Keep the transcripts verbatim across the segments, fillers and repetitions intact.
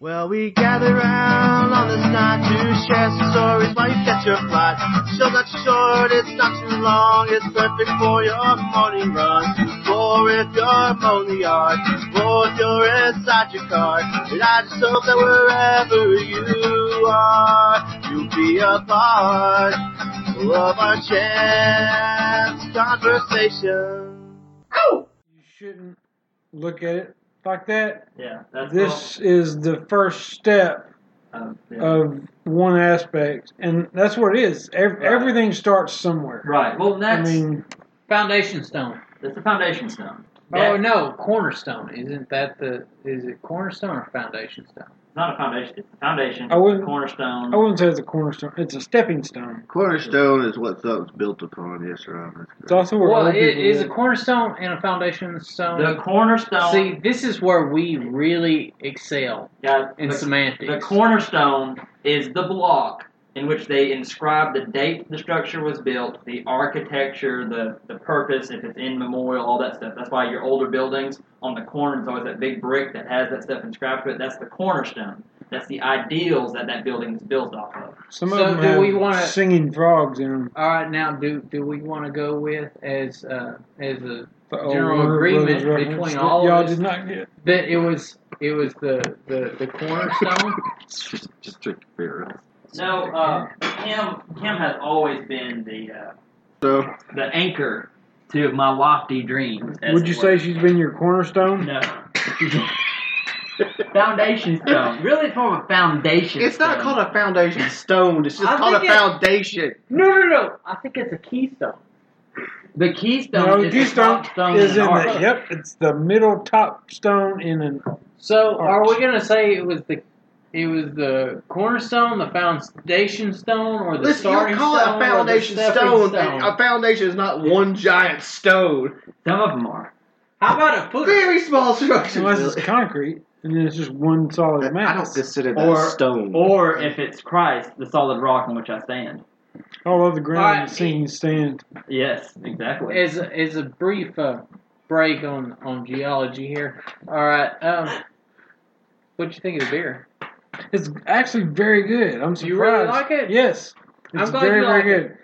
Well, we gather round on this night to share some stories while you catch your flight. Show's not too short, it's not too long, it's perfect for your morning run. Or if you're mowing the yard, or if you're inside your car. And I just hope that wherever you are, you'll be a part of our chance conversation. Oh! You shouldn't look at it like that. Yeah, that's this cool. Is the first step um, yeah. of one aspect, and that's what it is. Every, right. Everything starts somewhere. Right. Well, that's I mean, foundation stone. That's the foundation stone. That, oh no, cornerstone. Isn't that the? Is it cornerstone or foundation stone? It's not a foundation. It's a foundation. I wouldn't, cornerstone. I wouldn't say it's a cornerstone. It's a stepping stone. Cornerstone is what something's built upon. Yes, sir. It's also where well, it is live. A cornerstone and a foundation stone. The cornerstone. See, this is where we really excel yeah, in the, semantics. The cornerstone is the block in which they inscribe the date the structure was built, the architecture, the, the purpose, if it's in memorial, all that stuff. That's why your older buildings, on the corner, is always that big brick that has that stuff inscribed to it. That's the cornerstone. That's the ideals that that building is built off of. Some so of them do have we wanna, singing frogs in them. All right, now, do do we want to go with, as, uh, as a general agreement between all y'all of us, did not get. that it was it was the, the, the cornerstone? just, just drink the beer. No, uh, Kim, Kim has always been the uh, so, the anchor to my lofty dreams. Would you say she's been your cornerstone? No. Foundation stone. Really, it's more of a foundation It's stone. Not called a foundation stone. It's just I called a foundation. No, no, no. I think it's a keystone. The keystone no, is the keystone stone is in, in the, yep, it's the middle top stone in an So, arch. Are we going to say it was the It was the cornerstone, the foundation stone, or the Listen, starting stone. Let's call it a foundation stone. stone. A foundation is not one giant stone. Some of them are. How about a foot? Very small structure. Unless it's concrete, and then it's just one solid mass. I don't consider that or, stone. Or if it's Christ, the solid rock on which I stand. All over the ground, right. Seeing you stand. Yes, exactly. As a, as a brief uh, break on, on geology here. All right. Um, what do you think of the beer? It's actually very good. I'm surprised. You really like it? Yes. It's I'm glad very, you like very good. It.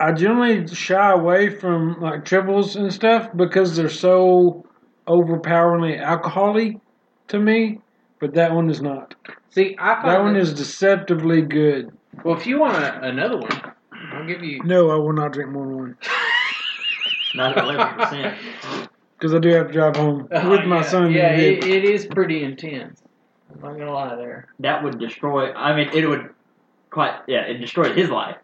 I generally shy away from like triples and stuff because they're so overpoweringly alcohol-y to me, but that one is not. See, I find that one is deceptively good. Well, if you want a, another one, I'll give you. No, I will not drink more than one. Not at eleven percent. Because I do have to drive home oh, with yeah. my son. Yeah, it, it is pretty intense. I'm not gonna lie there. That would destroy. I mean, it would quite. Yeah, it destroyed his life.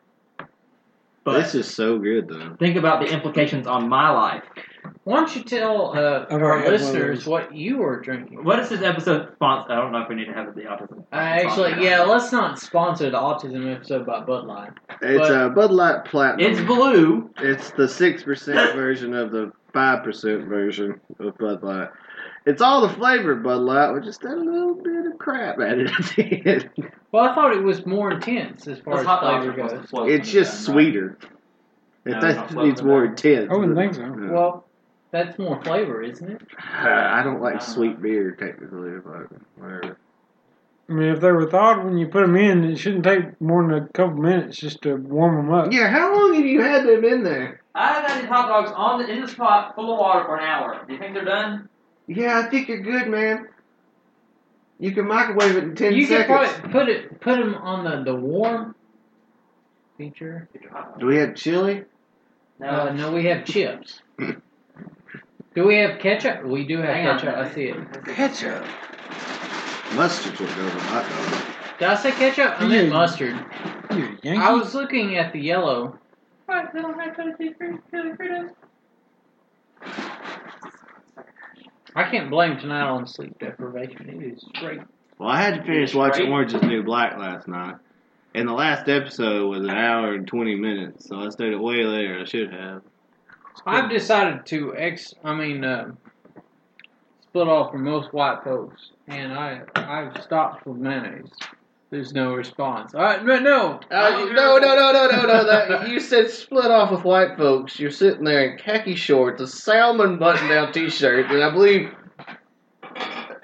But this is so good, though. Think about the implications on my life. Why don't you tell uh, our listeners what you were drinking? What is this episode sponsored? I don't know if we need to have it the autism. I actually, yeah, let's not sponsor the autism episode by Bud Light. It's a uh, Bud Light Platinum. It's blue. It's the six percent version of the five percent version of Bud Light. It's all the flavored Bud Light with just that little bit of crap added at the end. Well, I thought it was more intense as far That's as flavor goes. It's just down, sweeter. Right? If no, that it's more down. intense. I wouldn't think so. No. Well, that's more flavor, isn't it? Uh, I don't like I don't sweet know. beer, technically, but whatever. I mean, if they were thawed when you put them in, it shouldn't take more than a couple minutes just to warm them up. Yeah, how long have you had them in there? I've had these hot dogs on the, in the pot full of water for an hour. Do you think they're done? Yeah, I think you're good, man. You can microwave it in ten you seconds. You can probably put it, put them on the, the warm feature. Do we have chili? No, uh, no, we have chips. Do we have ketchup? We do have Hang ketchup. On. I see it. Ketchup. Mustard would go over hot dog. Did I say ketchup? I meant mustard. You Yankee. I was looking at the yellow. What? They don't have chili Fritos. I can't blame tonight on sleep deprivation. It is straight. Well, I had to finish watching Orange is New Black last night, and the last episode was an hour and twenty minutes, so I stayed up way later. I should have. I've decided to ex. I mean, uh, split off from most white folks, and I I've stopped with mayonnaise. There's no response. All right, no, no, uh, no, no, no, no, no, no. That, you said split off with white folks. You're sitting there in khaki shorts, a salmon button-down T-shirt, and I believe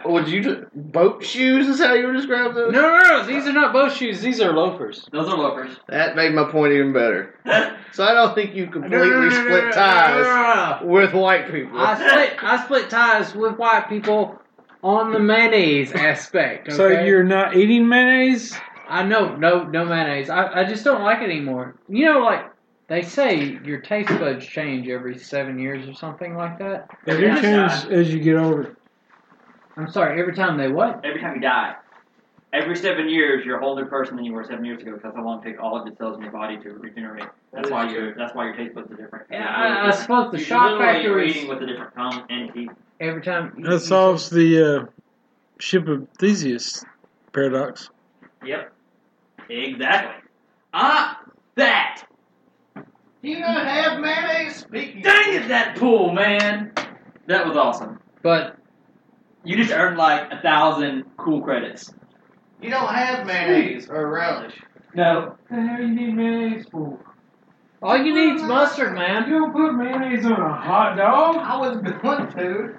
Would you do, boat shoes is how you would describe those? No, no, no. These are not boat shoes. These are loafers. Those are loafers. That made my point even better. So I don't think you completely no, no, no, split no, no, ties no, no, no. with white people. I split, I split ties with white people on the mayonnaise aspect. Okay? So you're not eating mayonnaise? I know, no, no mayonnaise. I, I just don't like it anymore. You know, like. They say your taste buds change every seven years or something like that. They do change as you get older. I'm sorry, every time they what? Every time you die. Every seven years, you're a whole new person than you were seven years ago because how long it takes all of the cells in your body to regenerate. That's why your that's why your taste buds are different. Yeah, I, I suppose the you shock factor is eating with a different tongue and teeth. Every time. You, that you solves see. the uh, Ship of Theseus paradox. Yep. Exactly. Ah, that. Do you not have mayonnaise? Dang it, that pool, man! That was awesome. But you just earned like a thousand cool credits. You don't have mayonnaise or relish. No. What the hell you need mayonnaise for? All you need's mustard, man. You don't put mayonnaise on a hot dog. I wasn't going to.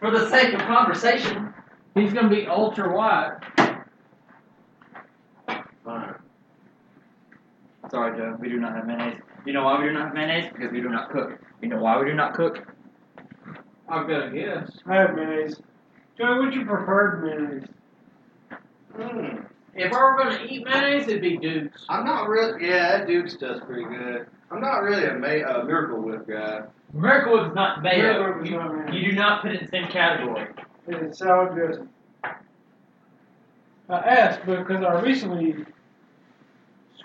For the sake of conversation, he's going to be ultra white. Fine. Sorry, Joe. We do not have mayonnaise. You know why we do not have mayonnaise? Because we do not cook. You know why we do not cook? I've got a guess. I have mayonnaise. Joey, what's your preferred mayonnaise? Mm. If I were going to eat mayonnaise, it'd be Duke's. I'm not really... Yeah, that Duke's does pretty good. I'm not really a, may, a Miracle Whip guy. Miracle Whip is not mayo. You, not you do not put it in the same category. It's salad dressing. I asked because I recently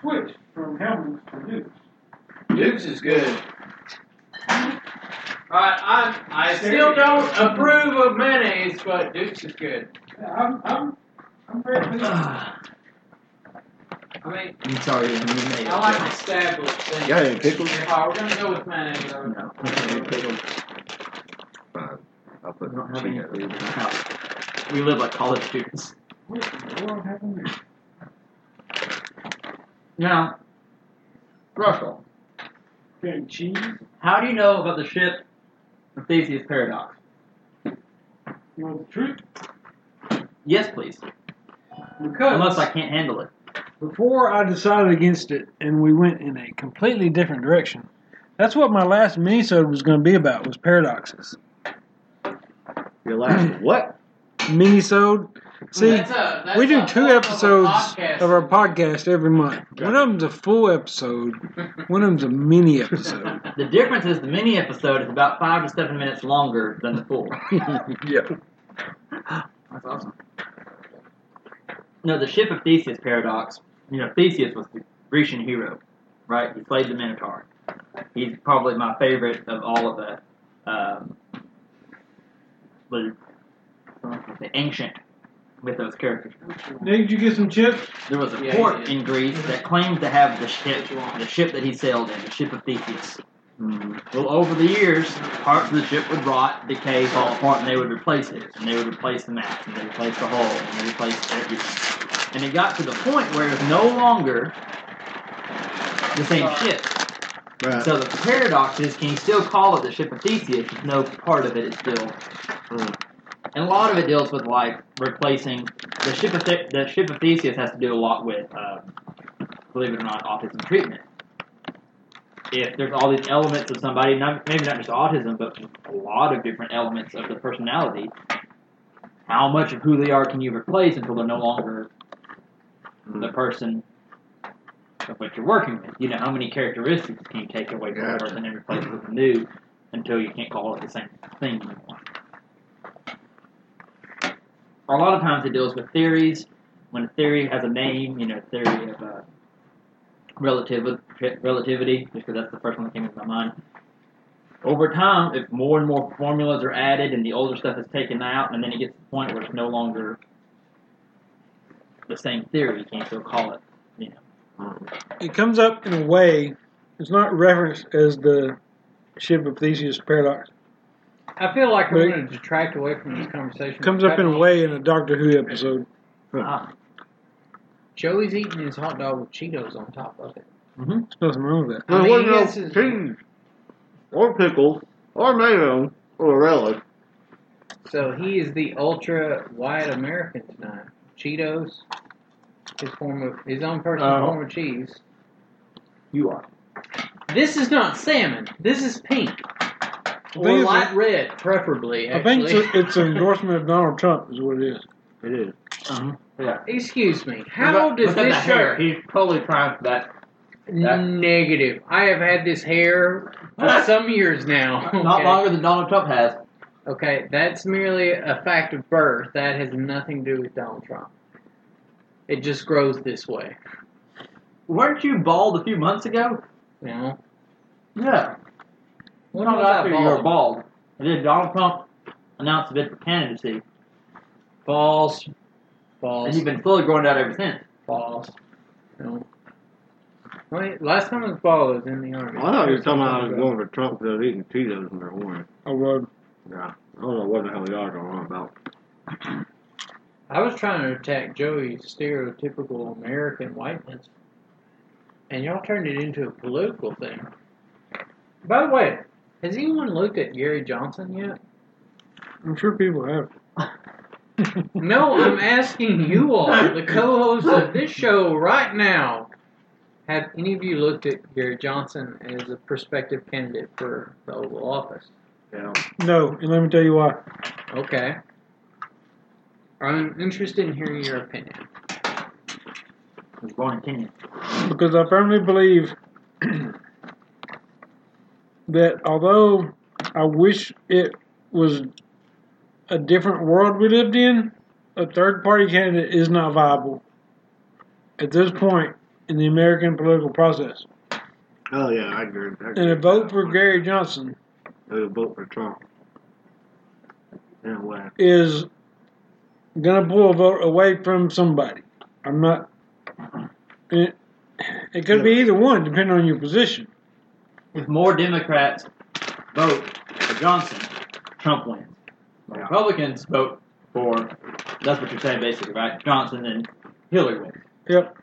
switched from Hellman's to Duke's. Duke's is good. Alright, I I still don't approve of mayonnaise, but Duke's is good. Yeah, I'm I'm I'm very pleased. Uh, I mean, I'm sorry, I like yeah. the established thing. Yeah, yeah, pickles. Oh, we're gonna go with mayonnaise. Though. No, okay, pickles. Fine. I'll put not having it. We live like college students. What the world happened here? Now, Russell. Cheese. How do you know about the Ship of Theseus paradox? You want the truth? Yes, please. Because unless I can't handle it. Before I decided against it, and we went in a completely different direction. That's what my last minisode was going to be about, was paradoxes. Your last what? Minisode. See, that's a, that's we do two episodes of, of our podcast every month. One of them's a full episode. One of them's a mini episode. The difference is the mini episode is about five to seven minutes longer than the full. Yeah. That's awesome. No, the Ship of Theseus paradox. You know, Theseus was the Grecian hero, right? He played the Minotaur. He's probably my favorite of all of the, um, the, the ancient. With those characters. Did you get some chips? There was a yeah, port in Greece that claimed to have the ship, the ship that he sailed in, the Ship of Theseus. Mm. Well, over the years, parts of the ship would rot, decay, fall apart, and they would replace it. And they would replace the mast, and they would replace the hull, and they would replace everything. And it got to the point where it was no longer the same uh, ship. Right. So the paradox is, can you still call it the Ship of Theseus if no part of it is still... Mm. And a lot of it deals with, like, replacing... The Ship of, the- the Ship of Theseus has to do a lot with, uh, believe it or not, autism treatment. If there's all these elements of somebody, not, maybe not just autism, but a lot of different elements of the personality, how much of who they are can you replace until they're no longer the person of what you're working with? You know, how many characteristics can you take away from the person and replace it with new until you can't call it the same thing anymore? A lot of times it deals with theories. When a theory has a name, you know, theory of uh, relativ- relativity, just because that's the first one that came into my mind. Over time, if more and more formulas are added and the older stuff is taken out, and then it gets to the point where it's no longer the same theory, you can't still call it, you know. It comes up in a way, it's not referenced as the Ship of Theseus paradox. I feel like we're going to detract away from this conversation. Comes up in a way in a Doctor Who episode. Ah. Joey's eating his hot dog with Cheetos on top of it. Mm-hmm. There's nothing wrong with that. I mean, there was no cheese, or pickles, or mayo, or relish. So he is the ultra-white American tonight. Cheetos, his form of, his own personal uh, form of cheese. You are. This is not salmon. This is pink. Or light a, red, preferably, actually. I think it's, a, it's an endorsement of Donald Trump is what it is. It is. Uh-huh. Yeah. Excuse me. How about, does this shirt... He's probably trying that... That. Negative. I have had this hair for some years now. Okay. Not longer than Donald Trump has. Okay, that's merely a fact of birth. That has nothing to do with Donald Trump. It just grows this way. Weren't you bald a few months ago? No. Yeah. When was I bald? You were bald. And then Donald Trump announced a bid for candidacy. False. False. And you've been fully growing out ever since. False. No. Wait, last time I was bald, I was in the Army. Well, I thought you were talking about I was going for Trump because I was eating Cheetos and they're orange. Oh, well. Yeah. I don't know what the hell y'all are going on about. I was trying to attack Joey's stereotypical American whiteness, and y'all turned it into a political thing. By the way, has anyone looked at Gary Johnson yet? I'm sure people have. No, I'm asking you all, the co-hosts of this show right now. Have any of you looked at Gary Johnson as a prospective candidate for the Oval Office? No. No, and let me tell you why. Okay. I'm interested in hearing your opinion. It's my opinion. Because I firmly believe that although I wish it was a different world we lived in, a third-party candidate is not viable at this point in the American political process. Oh, yeah, I agree. I agree. And a vote for Gary Johnson. A vote for Trump. In a way. Is going to pull a vote away from somebody. I'm not... It, it could yeah. be either one, depending on your position. If more Democrats vote for Johnson, Trump wins. If yeah. Republicans vote for... That's what you're saying, basically, right? Johnson and Hillary wins. Yep.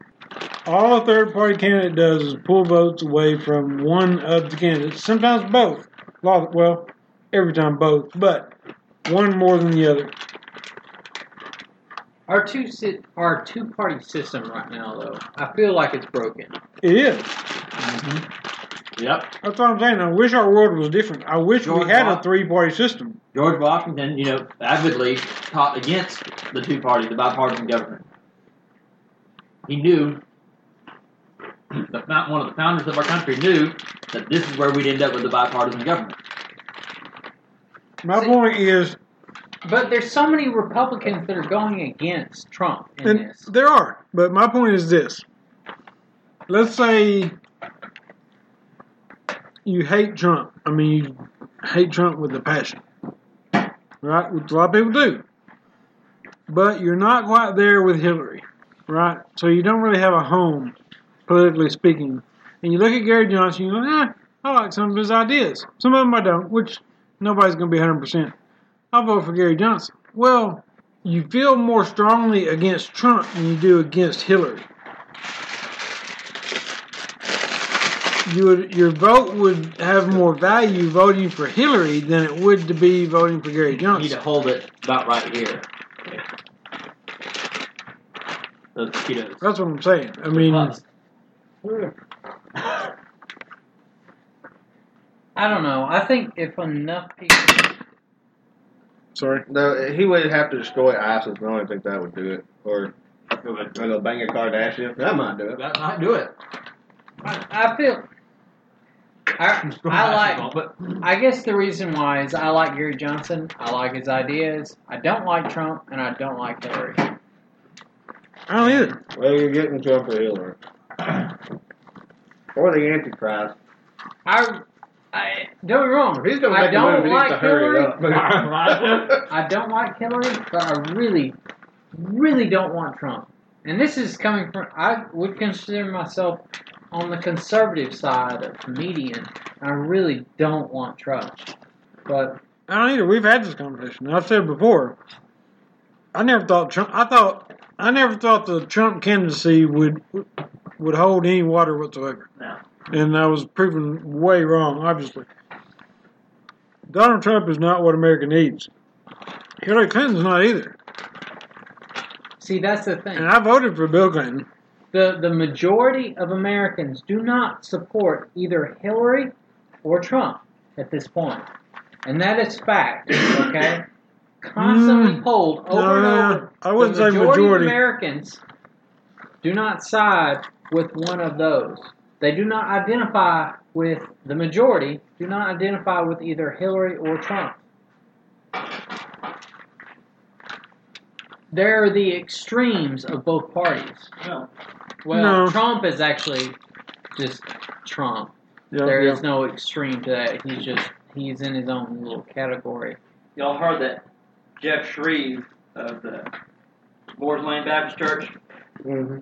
All a third-party candidate does is pull votes away from one of the candidates. Sometimes both. Well, every time both, but one more than the other. Our two si- our two-party system right now, though, I feel like it's broken. It is. Mm-hmm. Yep. That's what I'm saying. I wish our world was different. I wish George we had Wa- a three-party system. George Washington, you know, avidly fought against the two-party, the bipartisan government. He knew... The, one of the founders of our country knew that this is where we'd end up with the bipartisan government. My See, point is... But there's so many Republicans that are going against Trump in and this. There are, but my point is this. Let's say you hate Trump. I mean, you hate Trump with a passion. Right? Which a lot of people do. But you're not quite there with Hillary. Right? So you don't really have a home... politically speaking. And you look at Gary Johnson, you go, eh, I like some of his ideas. Some of them I don't, which nobody's going to be one hundred percent. I'll vote for Gary Johnson. Well, you feel more strongly against Trump than you do against Hillary. You would, your vote would have more value voting for Hillary than it would to be voting for Gary Johnson. You need to hold it about right here. Okay. Those Cheetos. That's what I'm saying. I mean... I don't know. I think if enough people... Sorry? No, he would have to destroy ISIS. I don't think that would do it. Or, I don't know, bang a Kardashian. That might do it. That might do it. I, I feel... I, I like... I guess the reason why is I like Gary Johnson. I like his ideas. I don't like Trump, and I don't like Hillary. I don't either. Well, you're getting Trump or Hillary. Or the Antichrist. I, I don't be wrong. He's gonna make I don't a like Hillary. I don't like Hillary, but I really, really don't want Trump. And this is coming from. I would consider myself on the conservative side of median. I really don't want Trump. But I don't either. We've had this conversation. I've said before. I never thought Trump. I thought I never thought the Trump candidacy would. would hold any water whatsoever. No. And I was proven way wrong, obviously. Donald Trump is not what America needs. Hillary Clinton's not either. See, that's the thing. And I voted for Bill Clinton. The the majority of Americans do not support either Hillary or Trump at this point. And that is fact, okay? Constantly polled mm, over no, and over. No, I wouldn't say majority. majority of Americans do not side with one of those. They do not identify with the majority, do not identify with either Hillary or Trump. They're the extremes of both parties. No. Well, no. Trump is actually just Trump. Yep, there yep. is no extreme to that. He's just, he's in his own little category. Y'all heard that Jeff Shreve of the Board Lane Baptist Church? Mm-hmm.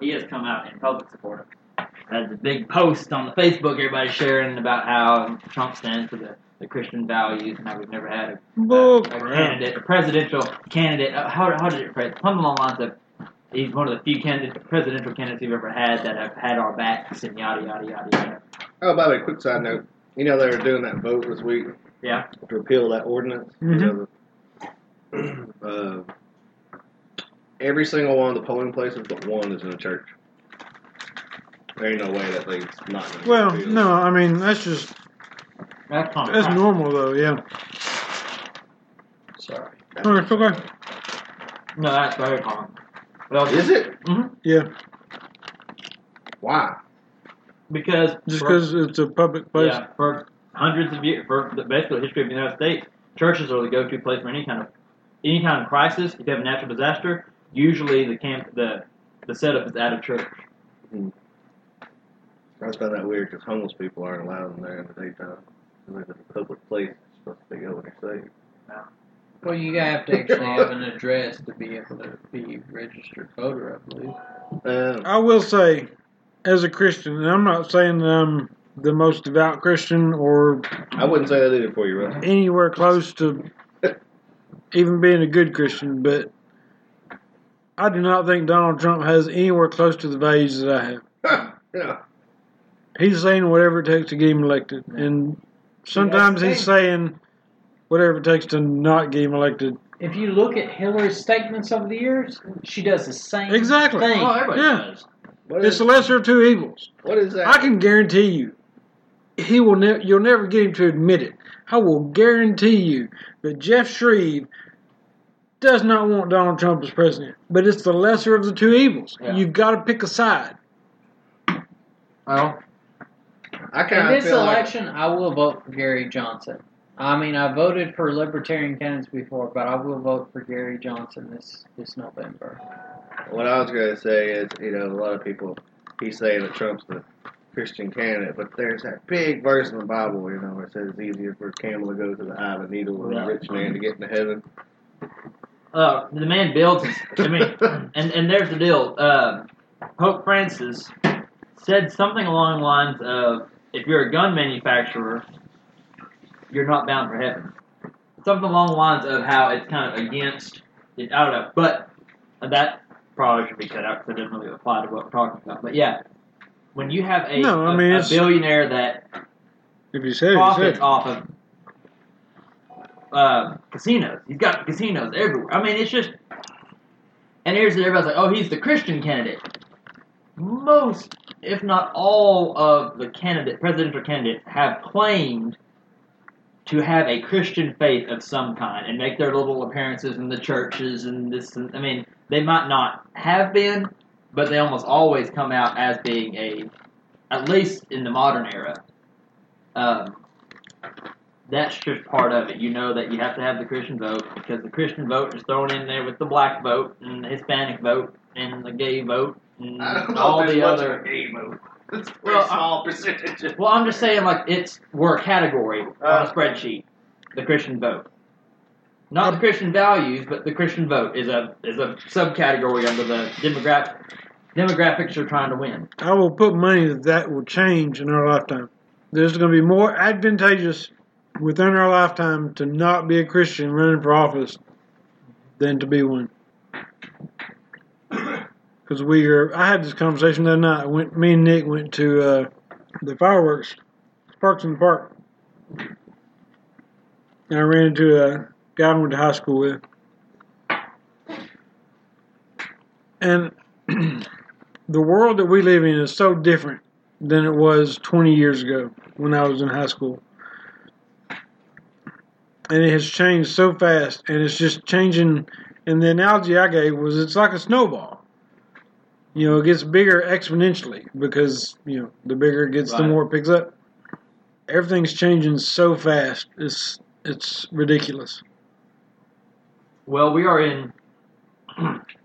He has come out in public support of it. That's a big post on the Facebook everybody's sharing about how Trump stands for the the Christian values, and how we've never had a, oh, a, a candidate, a presidential candidate. Uh, how how did it phrase? Something along the lines of, he's one of the few candidate, presidential candidates we've ever had that have had our backs, and yada yada yada yada. Oh, by the way, quick side note. You know they were doing that vote this week. Yeah. To repeal that ordinance. Mm-hmm. You know, the, uh, every single one of the polling places, but one is in a church. There ain't no way that thing's not going to Well, repeal. No, I mean that's just. That's, That's normal, though, yeah. Sorry. Oh, it's okay. No, that's very common. Well, is it? Mm-hmm. Yeah. Why? Because... Just because it's a public place. Yeah, for hundreds of years, for the basically history of the United States, churches are the go-to place for any kind of any kind of crisis. If you have a natural disaster, usually the camp, the, the setup is at a church. Mm. I just found that weird because homeless people aren't allowed in there in the daytime. It's a public place. It's supposed to be able to save. Well, you have to actually have an address to be able to be a registered voter, I believe. Um, I will say, as a Christian, and I'm not saying that I'm the most devout Christian or... I wouldn't say that either for you, Russell. Anywhere close to even being a good Christian, but I do not think Donald Trump has anywhere close to the values that I have. Yeah. He's saying whatever it takes to get him elected, and... Sometimes he's saying whatever it takes to not get him elected. If you look at Hillary's statements over the years, she does the same exactly. thing. Exactly. Oh, everybody yeah. does. What it's is, the lesser of two evils. What is that? I can guarantee you, he will. Ne- you'll never get him to admit it. I will guarantee you that Jeff Shreve does not want Donald Trump as president. But it's the lesser of the two evils. Yeah. You've got to pick a side. Well... I In this election, like... I will vote for Gary Johnson. I mean, I voted for Libertarian candidates before, but I will vote for Gary Johnson this, this November. What I was going to say is, you know, a lot of people, he's saying that Trump's the Christian candidate, but there's that big verse in the Bible, you know, where it says it's easier for a camel to go to the eye of a needle than yeah. a rich man to get into heaven. Uh, the man builds, I mean, and, and there's the deal. Uh, Pope Francis said something along the lines of, if you're a gun manufacturer, you're not bound for heaven. Something along the lines of how it's kind of against, I don't know, but that probably should be cut out because it doesn't really apply to what we're talking about. But yeah, when you have a, no, I mean, a, a billionaire that if you say, profits you off of uh, casinos, he's got casinos everywhere. I mean, it's just, and here's everybody's like, oh, he's the Christian candidate. Most, if not all, of the candidate, presidential candidates have claimed to have a Christian faith of some kind and make their little appearances in the churches and this. And, I mean, they might not have been, but they almost always come out as being a, at least in the modern era. Um, that's just part of it. You know that you have to have the Christian vote because the Christian vote is thrown in there with the black vote and the Hispanic vote and the gay vote. And I don't know all the other game mode. It's a very well, small percentage. Well, I'm just saying, like, it's we're a category uh, on a spreadsheet. The Christian vote, not the Christian values, but the Christian vote is a is a subcategory under the demographic demographics you're trying to win. I will put money that that will change in our lifetime. There's going to be more advantageous within our lifetime to not be a Christian running for office than to be one. Because we are, I had this conversation the other night. Went, me and Nick went to uh, the fireworks, Sparks in the Park. And I ran into a guy I went to high school with. And the world that we live in is so different than it was twenty years ago when I was in high school. And it has changed so fast, and it's just changing. And the analogy I gave was it's like a snowball. You know, it gets bigger exponentially because, you know, the bigger it gets, right, the more it picks up. Everything's changing so fast. It's it's ridiculous. Well, we are in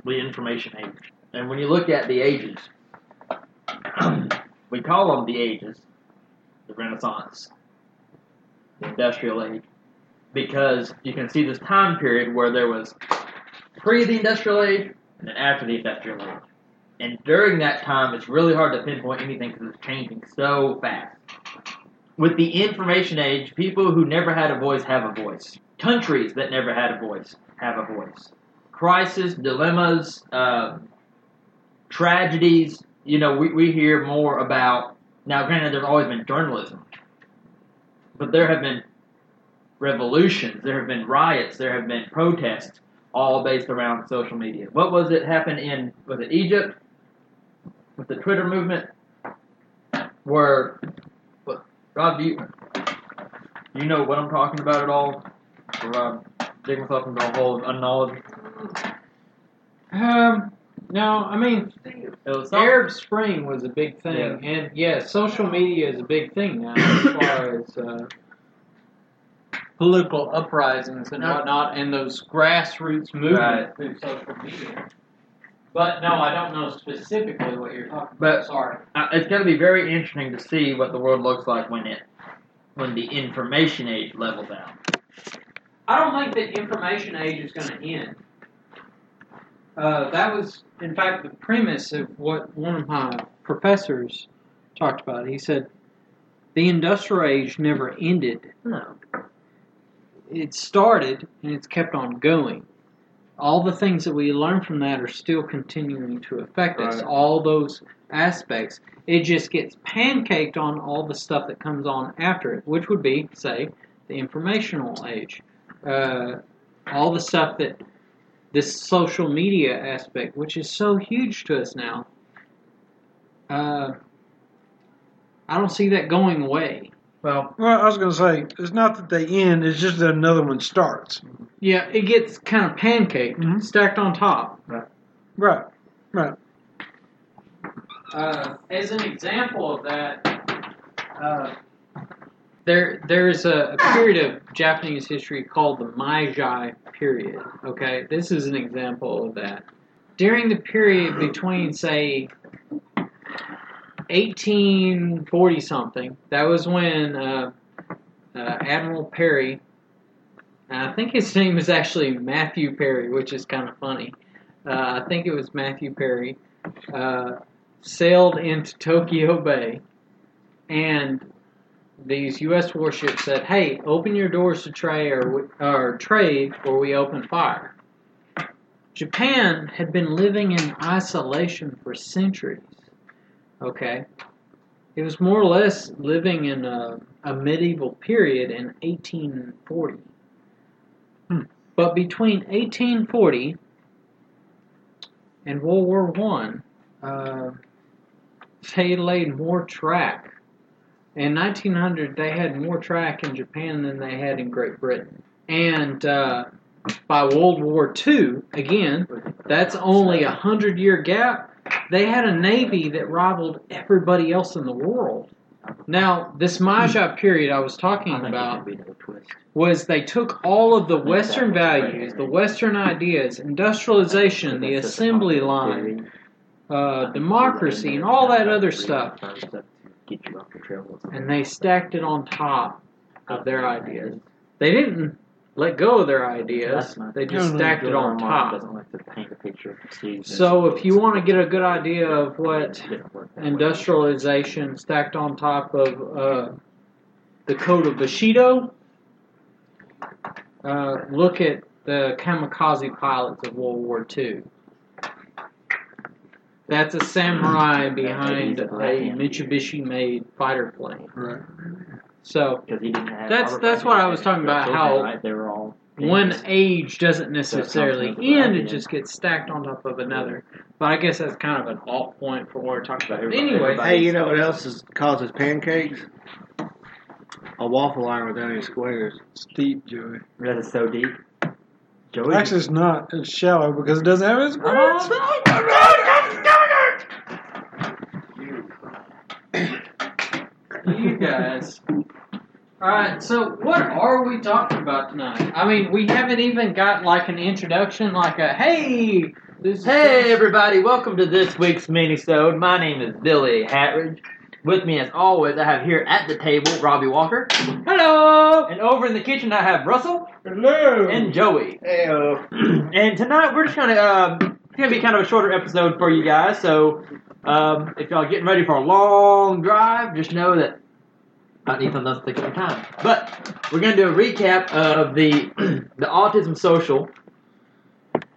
the information age. And when you look at the ages, we call them the ages, the Renaissance, the Industrial Age, because you can see this time period where there was pre the Industrial Age and then after the Industrial Age. And during that time, it's really hard to pinpoint anything because it's changing so fast. With the information age, people who never had a voice have a voice. Countries that never had a voice have a voice. Crisis, dilemmas, uh, tragedies. You know, we, we hear more about... Now, granted, there's always been journalism. But there have been revolutions. There have been riots. There have been protests, all based around social media. What was it happened in... Was it Egypt? With the Twitter movement? Where... Rob, do you, you know what I'm talking about at all? Or um, dig myself into a hole of unknowledge? Um, no, I mean, Arab Spring was a big thing. Yeah. And, yeah, social media is a big thing now as far as uh, political uprisings and whatnot and those grassroots movements, right, through social media. But, no, I don't know specifically what you're talking but, about. Sorry. Uh, it's going to be very interesting to see what the world looks like when it, when the information age levels out. I don't think the information age is going to end. Uh, that was, in fact, the premise of what one of my professors talked about. He said, the industrial age never ended. No. It started, and it's kept on going. All the things that we learn from that are still continuing to affect us, right, all those aspects. It just gets pancaked on all the stuff that comes on after it, which would be, say, the informational age. Uh, all the stuff that this social media aspect, which is so huge to us now, uh, I don't see that going away. Well, well, I was going to say, it's not that they end, it's just that another one starts. Yeah, it gets kind of pancaked, mm-hmm, stacked on top. Right, right, right. Uh, as an example of that, uh, there there is a, a period of Japanese history called the Meiji period, okay? This is an example of that. During the period between, say, eighteen forty something, that was when uh, uh, Admiral Perry, and I think his name is actually Matthew Perry, which is kind of funny, uh, I think it was Matthew Perry, uh, sailed into Tokyo Bay, and these U S warships said, hey, open your doors to trade or, or trade or we open fire. Japan had been living in isolation for centuries. Okay, it was more or less living in a, a medieval period in eighteen forty. Hmm. But between eighteen forty and World War One, uh, they laid more track. In nineteen hundred, they had more track in Japan than they had in Great Britain. And uh, by World War Two, again, that's only a hundred-year gap. They had a navy that rivaled everybody else in the world. Now, this Meiji period I was talking I about was they took all of the Western values, the Western ideas, industrialization, the assembly line, uh, democracy, and all that other stuff, and they stacked it on top of their ideas. They didn't let go of their ideas. They just stacked it on top. So if you want to get a good idea of what industrialization stacked on top of uh, the Code of Bushido, uh, look at the kamikaze pilots of World War Two. That's a samurai behind a Mitsubishi-made fighter plane. Right. So that's that's what I was talking about. How one age doesn't necessarily end, it just gets stacked on top of another. But I guess that's kind of an alt point for what we're talking about. But anyway, hey, you know what else is, causes pancakes? A waffle iron without any squares. It's deep, Joey. That is so deep. Joey. Actually, it's not. It's shallow because it doesn't have any squares. Oh, no, no, no, no. You guys. Alright, so what are we talking about tonight? I mean, we haven't even got like an introduction, like a, hey, this hey, is everybody, welcome to this week's mini-sode. My name is Billy Hatridge. With me, as always, I have here at the table, Robbie Walker. Hello! And over in the kitchen, I have Russell. Hello! And Joey. Hello. And tonight, we're just going to, um, it's going to be kind of a shorter episode for you guys, so um, if y'all getting ready for a long drive, just know that I need something else to take your time. But we're going to do a recap of the the autism social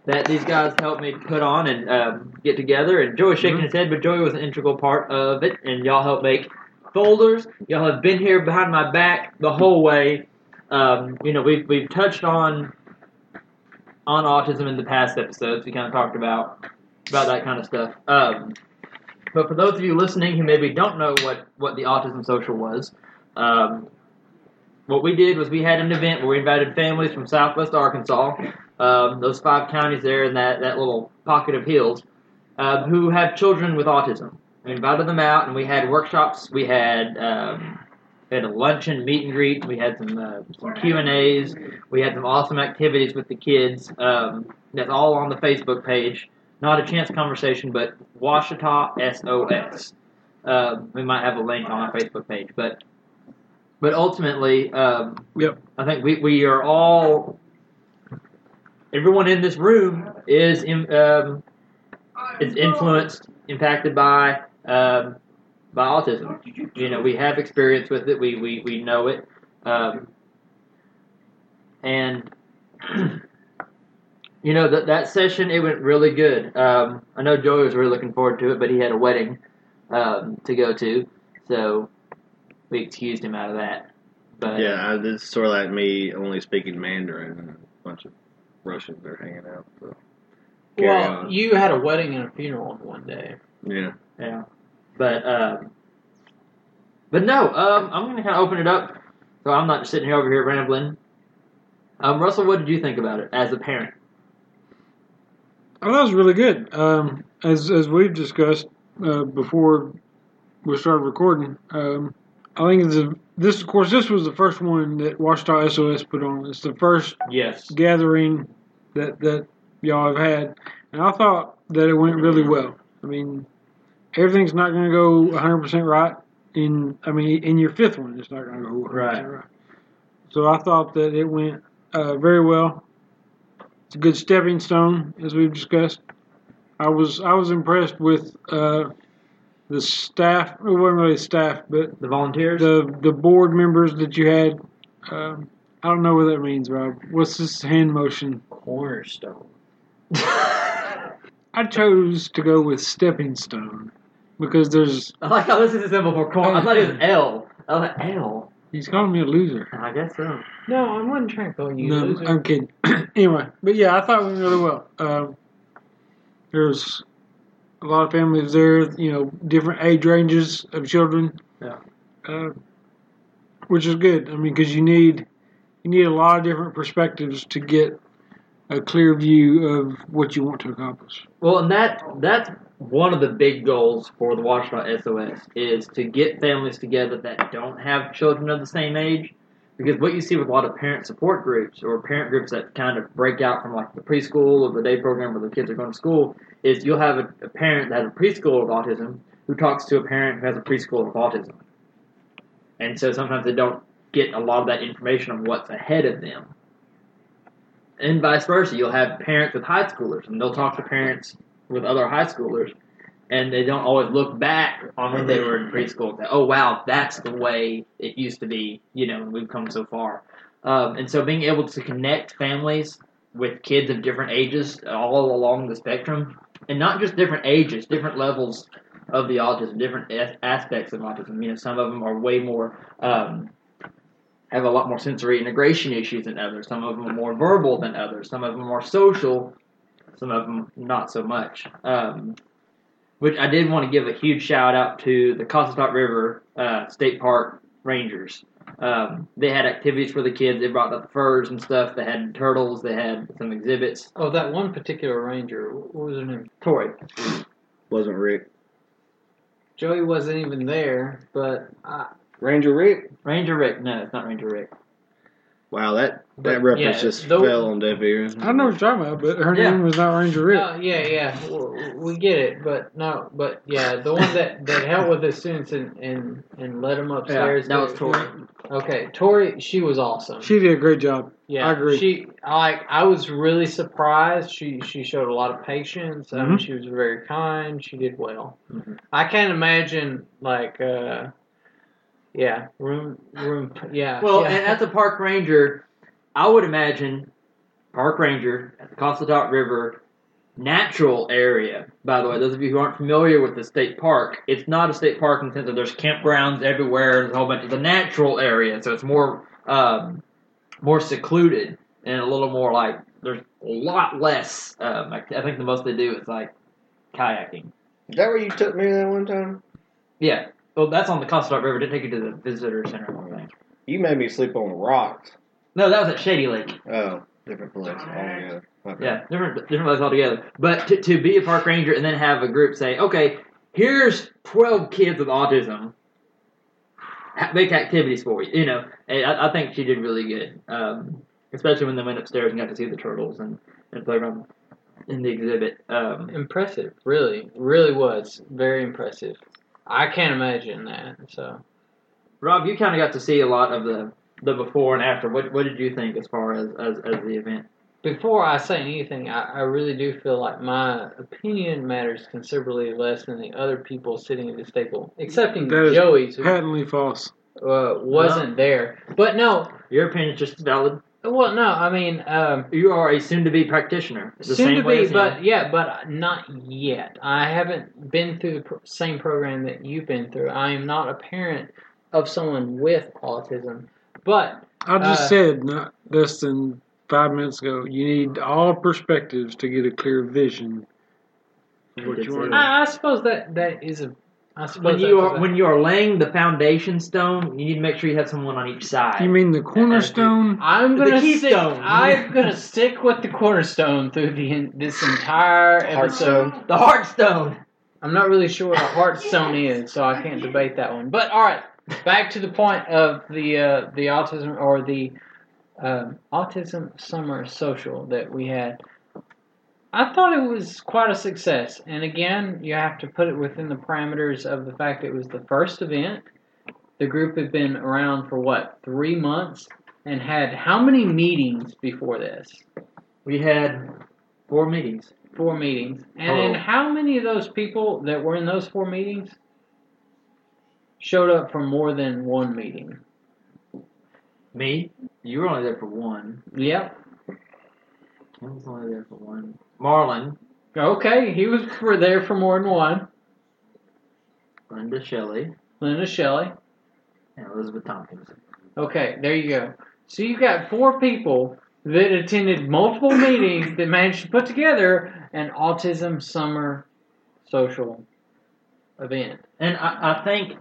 that these guys helped me put on and um, get together. And Joey's shaking mm-hmm. his head, but Joey was an integral part of it. And y'all helped make folders. Y'all have been here behind my back the whole way. Um, you know, we've we've touched on on autism in the past episodes. We kind of talked about about that kind of stuff. Um, but for those of you listening who maybe don't know what, what the autism social was, Um, what we did was we had an event where we invited families from southwest Arkansas, um, those five counties there in that, that little pocket of hills, uh, who have children with autism. We invited them out, and we had workshops. We had um, we had a luncheon, meet and greet. We had some, uh, some Q and A's. We had some awesome activities with the kids. Um, that's all on the Facebook page. Not a chance conversation, but Ouachita S O S. Uh, we might have a link on our Facebook page, but... But ultimately, um, yep. I think we, we are all, everyone in this room is in, um, is influenced, impacted by um, by autism. You know, we have experience with it. We we, we know it, um, and you know that that session it went really good. Um, I know Joey was really looking forward to it, but he had a wedding um, to go to, so. We excused him out of that. But yeah, it's sort of like me only speaking Mandarin and a bunch of Russians are hanging out. So. Well, on. You had a wedding and a funeral in one day. Yeah. Yeah. But, um, but no, um, I'm going to kind of open it up so I'm not just sitting here over here rambling. Um, Russell, what did you think about it as a parent? Oh, that was really good. Um, as, as we've discussed uh, before we started recording, um, I think it's a, this, of course, this was the first one that Ouachita S O S put on. It's the first yes. gathering that, that y'all have had. And I thought that it went really well. I mean, everything's not going to go one hundred percent right. In I mean, in your fifth one, it's not going to go one hundred percent right. right. So I thought that it went uh, very well. It's a good stepping stone, as we've discussed. I was I was impressed with... Uh, The staff, it wasn't really staff, but... The volunteers? The the board members that you had. Um, I don't know what that means, Rob. What's this hand motion? Cornerstone. I chose to go with stepping stone, because there's... I like how this is a symbol for corner. I thought it was L. I was like, L. He's calling me a loser. I guess so. No, I wasn't trying to call you no, a loser. I'm kidding. Anyway, but yeah, I thought it went really well. Um, there's... A lot of families there, you know, different age ranges of children. Yeah. Uh, which is good. I mean, because you need you need a lot of different perspectives to get a clear view of what you want to accomplish. Well, and that that's one of the big goals for the Ouachita S O S is to get families together that don't have children of the same age. Because what you see with a lot of parent support groups or parent groups that kind of break out from like the preschool or the day program where the kids are going to school is you'll have a, a parent that has a preschool with autism who talks to a parent who has a preschool with autism. And so sometimes they don't get a lot of that information on what's ahead of them. And vice versa, you'll have parents with high schoolers and they'll talk to parents with other high schoolers and they don't always look back on when they were in preschool and say, oh, wow, that's the way it used to be, you know, and we've come so far. Um, and so being able to connect families with kids of different ages all along the spectrum, and not just different ages, different levels of the autism, different aspects of autism. You know, some of them are way more um, have a lot more sensory integration issues than others. Some of them are more verbal than others. Some of them are more social. Some of them not so much. Um, which I did want to give a huge shout out to the Cossatot River uh, State Park Rangers. Um, they had activities for the kids. They brought up the furs and stuff. They had turtles. They had some exhibits. Oh, that one particular ranger. What was her name? Tori. Wasn't Rick. Joey wasn't even there, but... I... Ranger Rick? Ranger Rick. No, it's not Ranger Rick. Wow, that, that but, reference yeah, just the, fell on deaf ears. I know what you're talking about, but her yeah. name was not Ranger Rick. No, yeah, yeah, we, we get it, but no, but yeah, the one that, that helped with the students and, and, and led them upstairs. Yeah, that was Tori. Okay, Tori, she was awesome. She did a great job. Yeah, I agree. She, I, I was really surprised. She, she showed a lot of patience. Mm-hmm. I mean, she was very kind. She did well. Mm-hmm. I can't imagine, like, uh, yeah, room, room, yeah. Well, yeah. And as a park ranger, I would imagine park ranger at the Cossatot River natural area. By the way, those of you who aren't familiar with the state park, it's not a state park in the sense that there's campgrounds everywhere. There's a whole bunch of the natural area, so it's more, um, more secluded and a little more like there's a lot less. Um, I think the most they do is like kayaking. Is that where you took me that one time? Yeah. Well, that's on the Cossatot River. Did take you to the visitor center and everything. You made me sleep on rocks. No, that was at Shady Lake. Oh, different place altogether. Okay. Yeah, different different place altogether. But to, to be a park ranger and then have a group say, okay, here's twelve kids with autism. Make activities for you. You know, I, I think she did really good, um, especially when they went upstairs and got to see the turtles and, and play around in the exhibit. Um, impressive, really. Really was. Very impressive. I can't imagine that. So, Rob, you kind of got to see a lot of the, the before and after. What what did you think as far as, as, as the event? Before I say anything, I, I really do feel like my opinion matters considerably less than the other people sitting at this table, excepting that Joey's, who patently false. Uh, wasn't no. there. But no, your opinion is just valid. Well, no, I mean, um, you are a soon-to-be practitioner. It's the same way as you. But yeah, but not yet. I haven't been through the pro- same program that you've been through. I am not a parent of someone with autism, but I just uh, said not less than five minutes ago. You need all perspectives to get a clear vision of what you want. I, I suppose that that is a. When you are when you are laying the foundation stone, you need to make sure you have someone on each side. You mean the cornerstone? I'm gonna the keystone. Stick, I'm gonna stick with the cornerstone through the this entire episode. Heartstone. The heartstone. I'm not really sure what a heartstone yes. is, so I can't debate that one. But all right, back to the point of the uh, the autism or the uh, autism summer social that we had. I thought it was quite a success. And again, you have to put it within the parameters of the fact it was the first event. The group had been around for, what, three months? And had how many meetings before this? We had four meetings. Four meetings. And then oh. how many of those people that were in those four meetings showed up for more than one meeting? Me? You were only there for one. Yep. I was only there for one. Marlon. Okay, he was for there for more than one. Linda Shelley. Linda Shelley. And Elizabeth Tompkins. Okay, there you go. So you've got four people that attended multiple meetings that managed to put together an autism summer social event. And I, I think...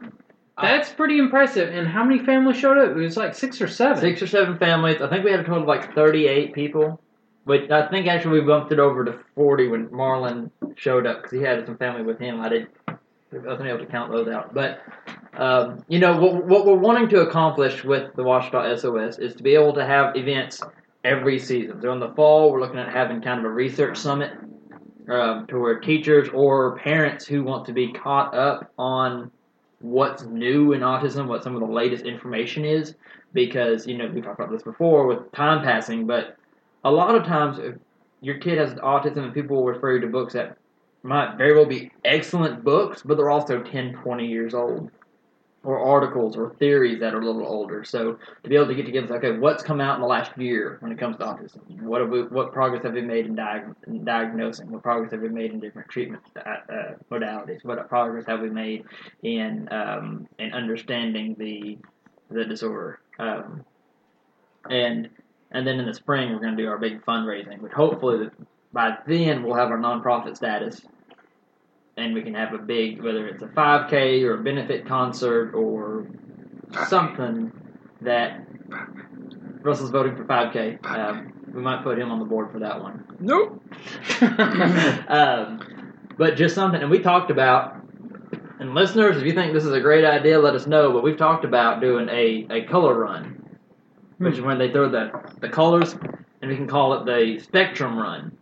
That's pretty impressive. And how many families showed up? It was like six or seven. Six or seven families. I think we had a total of like thirty-eight people. But I think actually we bumped it over to forty when Marlon showed up because he had some family with him. I didn't, I wasn't able to count those out. But, um, you know, what, what we're wanting to accomplish with the Ouachita S O S is to be able to have events every season. So in the fall, we're looking at having kind of a research summit um, to where teachers or parents who want to be caught up on what's new in autism, what some of the latest information is, because, you know, we talked about this before with time passing, but... A lot of times, if your kid has autism and people will refer you to books that might very well be excellent books, but they're also ten, twenty years old, or articles or theories that are a little older. So to be able to get together, okay, what's come out in the last year when it comes to autism? What have we, what progress have we made in, diag- in diagnosing? What progress have we made in different treatment uh, modalities? What progress have we made in um, in understanding the the disorder? Um, and and then in the spring we're going to do our big fundraising, which hopefully by then we'll have our nonprofit status, and we can have a big, whether it's a five K or a benefit concert or something that Russell's voting for five K. Um, we might put him on the board for that one. Nope. um, but just something, and we talked about, and listeners, if you think this is a great idea, let us know, but we've talked about doing a, a color run, which hmm. is when they throw the, the colors, and we can call it the spectrum run.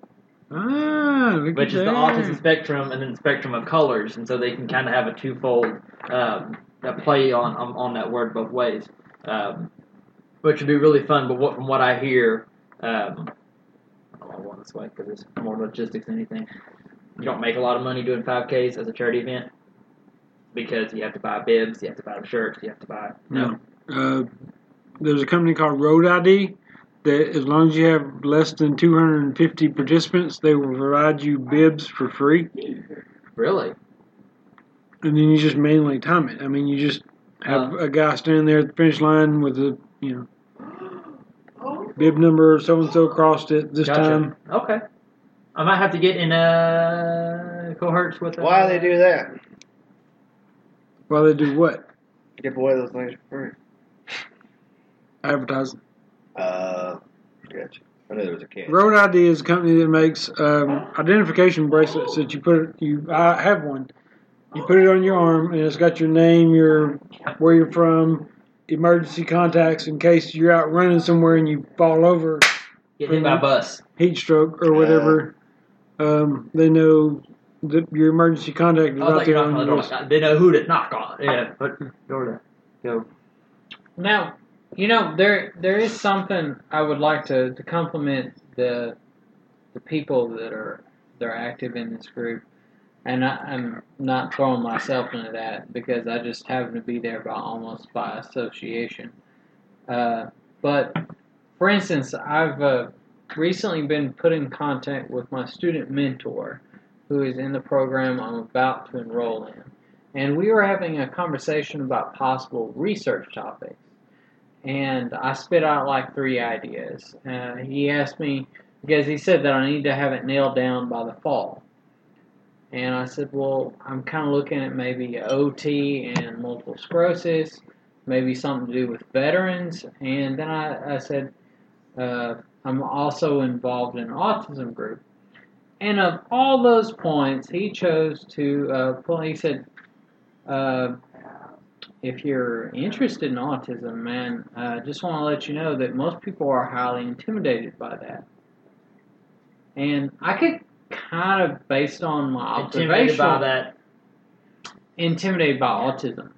Ah, which is the autism spectrum and then the spectrum of colors, and so they can kind of have a twofold um, a play on, on on that word both ways, um, which would be really fun. But what, from what I hear, um, I don't want this way because it's more logistics than anything. You don't make a lot of money doing five Ks as a charity event because you have to buy bibs, you have to buy shirts, you have to buy no. Uh, there's a company called Road I D. That as long as you have less than two hundred fifty participants, they will provide you bibs for free. Really? And then you just manually time it. I mean, you just have uh, a guy standing there at the finish line with a, you know, bib number, so-and-so crossed it this gotcha. time. Okay. I might have to get in uh, cohorts with them. Why they do that? Why they do what? Give away those things for free. Advertising. Uh, gotcha. I know there was a can. Road I D is a company that makes um, identification bracelets that you put. You I have one. You put it on your arm, and it's got your name, your where you're from, emergency contacts in case you're out running somewhere and you fall over. Get hit by a bus, heat stroke, or whatever. Uh, um, they know that your emergency contact is out there on your wrist. They know who to knock on. Yeah, but door to go. Now. You know, there there is something I would like to, to compliment the the people that are that are active in this group, and I, I'm not throwing myself into that because I just happen to be there by almost by association. Uh, but for instance, I've uh, recently been put in contact with my student mentor, who is in the program I'm about to enroll in, and we were having a conversation about possible research topics. And I spit out like three ideas. Uh, he asked me, because he said that I need to have it nailed down by the fall. And I said, well, I'm kind of looking at maybe O T and multiple sclerosis, maybe something to do with veterans. And then I, I said, uh, I'm also involved in an autism group. And of all those points, he chose to uh, pull, he said, uh, if you're interested in autism, man, I uh, just want to let you know that most people are highly intimidated by that. And I could kind of, based on my observation... Intimidated by that? Intimidated by autism.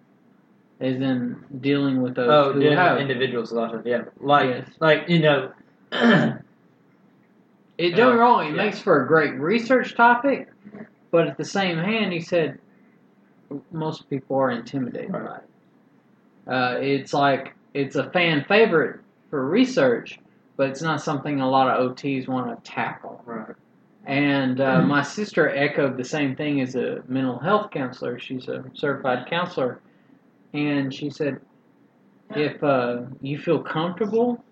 As in dealing with those oh, who yeah, have... Oh, individuals with autism, yeah. Like, yes. like you know... it Don't get me wrong, it yeah. makes for a great research topic, but at the same hand, he said, most people are intimidated right. by it. Uh, it's like, it's a fan favorite for research, but it's not something a lot of O Ts want to tackle. Right. And uh, mm-hmm. my sister echoed the same thing as a mental health counselor. She's a certified counselor. And she said, if uh, you feel comfortable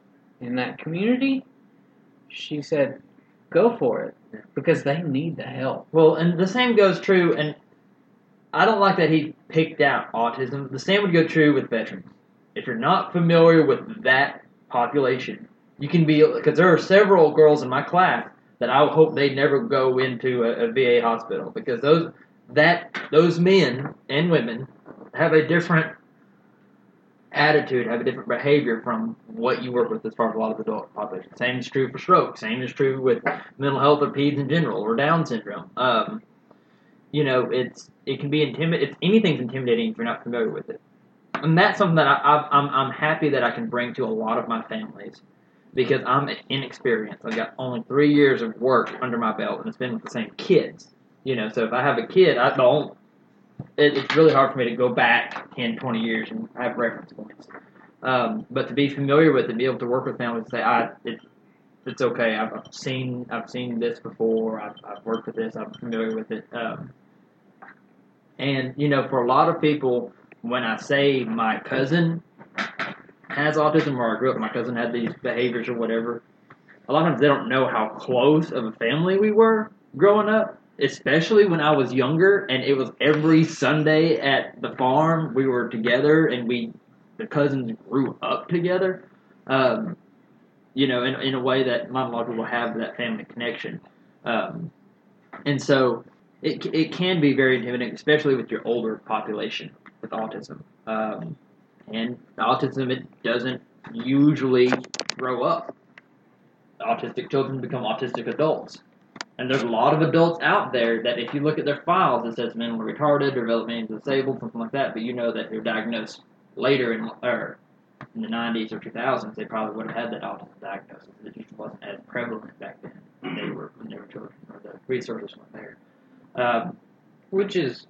in that community, she said, go for it. Because they need the help. Well, and the same goes true, and I don't like that he picked out autism. The same would go true with veterans. If you're not familiar with that population, you can be, because there are several girls in my class that I hope they never go into a, a V A hospital, because those that those men and women have a different attitude, have a different behavior from what you work with as far as a lot of the adult population. Same is true for stroke. Same is true with mental health or peds in general or Down syndrome. Um, you know, it's It can be intimidating. Anything's intimidating if you're not familiar with it. And that's something that I, I've, I'm, I'm happy that I can bring to a lot of my families, because I'm inexperienced. I've got only three years of work under my belt, and it's been with the same kids. You know, so if I have a kid, I don't. It, it's really hard for me to go back ten, twenty years and have reference points. Um, but to be familiar with it, be able to work with families and say, I, it, it's okay. I've, I've seen I've seen this before. I've, I've worked with this. I'm familiar with it. Um, And, you know, for a lot of people, when I say my cousin, has autism or I grew up, my cousin had these behaviors or whatever, a lot of times they don't know how close of a family we were growing up, especially when I was younger, and it was every Sunday at the farm we were together, and we, the cousins grew up together, um, you know, in, in a way that my mom will have that family connection. Um, and so it it can be very intimidating, especially with your older population with autism. Um, and autism, it doesn't usually grow up. Autistic children become autistic adults. And there's a lot of adults out there that if you look at their files, it says mentally retarded, developmentally disabled, something like that, but you know that they're diagnosed later in, or in the nineties or two thousands, they probably would have had that autism diagnosis. It just wasn't as prevalent back then when they were, when they were children, or the resources weren't there. Um, Which is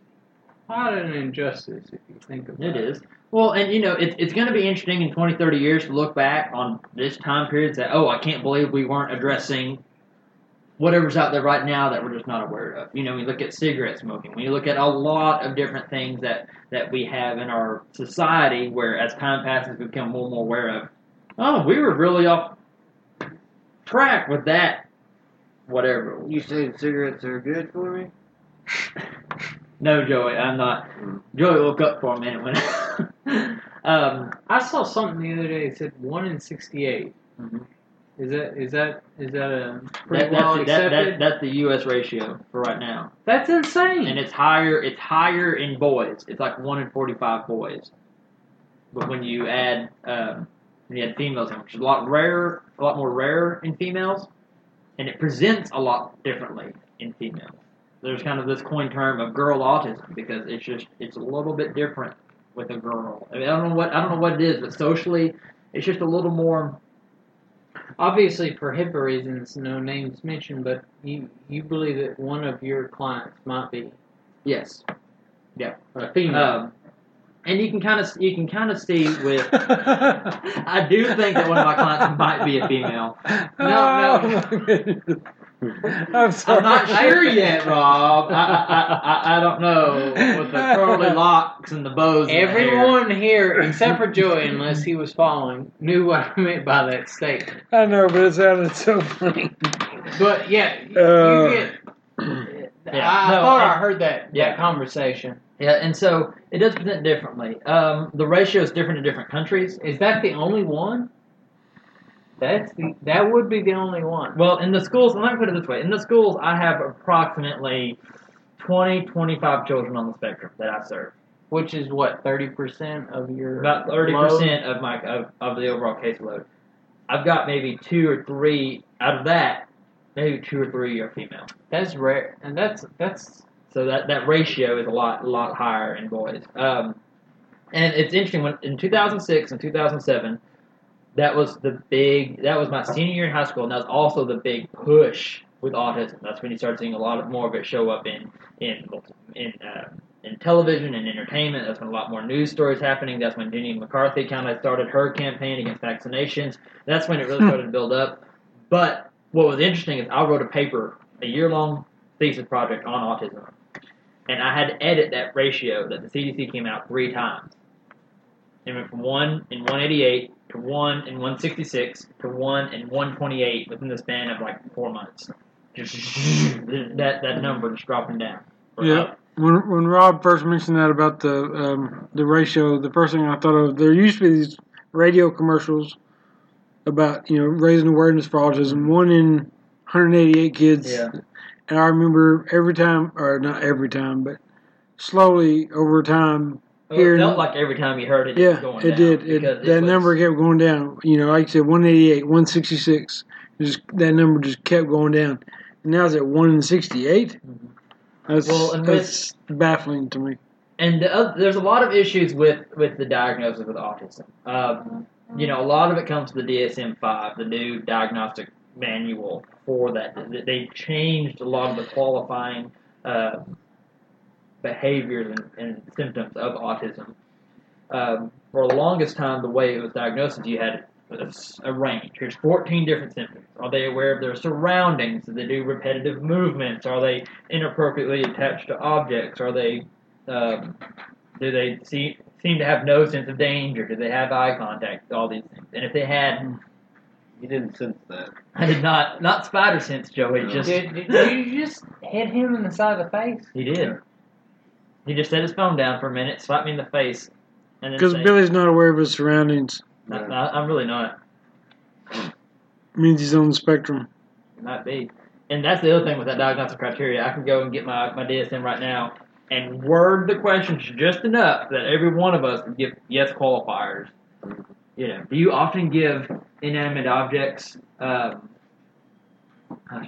quite an injustice if you think about it. It is. Well, and, you know, it, it's going to be interesting in twenty, thirty years to look back on this time period and say, oh, I can't believe we weren't addressing whatever's out there right now that we're just not aware of. You know, we look at cigarette smoking. We look at a lot of different things that, that we have in our society where, as time passes, we become more and more aware of, oh, we were really off track with that, whatever. You saying cigarettes are good for me? No, Joey, I'm not. Joey woke up for a minute when um, I saw something the other day. It said one in sixty-eight. Mm-hmm. Is that is that is that a pretty that, well that's, accepted? That, that, that's the U S ratio for right now. That's insane. And it's higher. It's higher in boys. It's like one in forty-five boys. But when you add um, when you add females, which is a lot rarer, a lot more rare in females, and it presents a lot differently in females. There's kind of this coin term of girl autism because it's just it's a little bit different with a girl. I mean, I don't know what I don't know what it is, but socially, it's just a little more. Obviously, for HIPAA reasons, no names mentioned, but you you believe that one of your clients might be. Yes. Yeah. A female. Um, and you can kind of you can kind of see with. I do think that one of my clients might be a female. No, no. I'm, sorry. I'm not sure yet, Rob. I, I I I don't know with the curly locks and the bows. Everyone the here, except for Joey, unless he was following, knew what I meant by that statement. I know, but it sounded so funny. But yeah, you, uh, you get. Yeah, I no, thought I heard that yeah. that conversation. Yeah, and so it does present differently. Um, the ratio is different in different countries. Is that the only one? That's the, that would be the only one. Well, in the schools, let me put it this way. In the schools, I have approximately twenty, twenty-five children on the spectrum that I serve. Which is what, thirty percent of your About thirty percent load? of my of, of the overall caseload. I've got maybe two or three out of that, maybe two or three are female. That's rare. And that's that's so that, that ratio is a lot lot higher in boys. Um, and it's interesting when in two thousand six and two thousand seven That was the big, that was my senior year in high school, and that was also the big push with autism. That's when you start seeing a lot of more of it show up in in in, uh, in television and entertainment. That's when a lot more news stories happening. That's when Jenny McCarthy kind of started her campaign against vaccinations. That's when it really started to build up. But what was interesting is I wrote a paper, a year-long thesis project on autism, and I had to edit that ratio that the C D C came out three times. It went from one in one eighty-eight to one in one sixty-six to one in one twenty-eight within the span of like four months. Just that that number just dropping down. Right? Yeah. When when Rob first mentioned that about the um, the ratio, the first thing I thought of, there used to be these radio commercials about, you know, raising awareness for autism. One in one hundred eighty-eight kids. Yeah. And I remember every time, or not every time, but slowly over time. It felt like every time you heard it, yeah, it was going it down. Did. It did. That was, number kept going down. You know, like you said, one eighty-eight, one sixty-six. Just, that number just kept going down. And now it's at one sixty-eight. Mm-hmm. That's, well, that's with, baffling to me. And the other, there's a lot of issues with, with the diagnosis with autism. Um, you know, a lot of it comes to the D S M five, the new diagnostic manual for that. They changed a lot of the qualifying uh behaviors and, and symptoms of autism. Um, for the longest time, the way it was diagnosed is you had a, a range. Here's fourteen different symptoms. Are they aware of their surroundings? Do they do repetitive movements? Are they inappropriately attached to objects? Are they um, do they see seem to have no sense of danger? Did they have eye contact? All these things. And if they hadn't, you didn't sense that. I did not. Not spider sense, Joey. No. Just did, did, did you just hit him in the side of the face? He did. He just set his phone down for a minute, slapped me in the face, and then. Because Billy's not aware of his surroundings. No. I, I'm really not. It means he's on the spectrum. It might be. And that's the other thing with that diagnostic criteria. I can go and get my, my D S M right now and word the questions just enough that every one of us can give yes qualifiers. You know, do you often give inanimate objects? Um, gosh,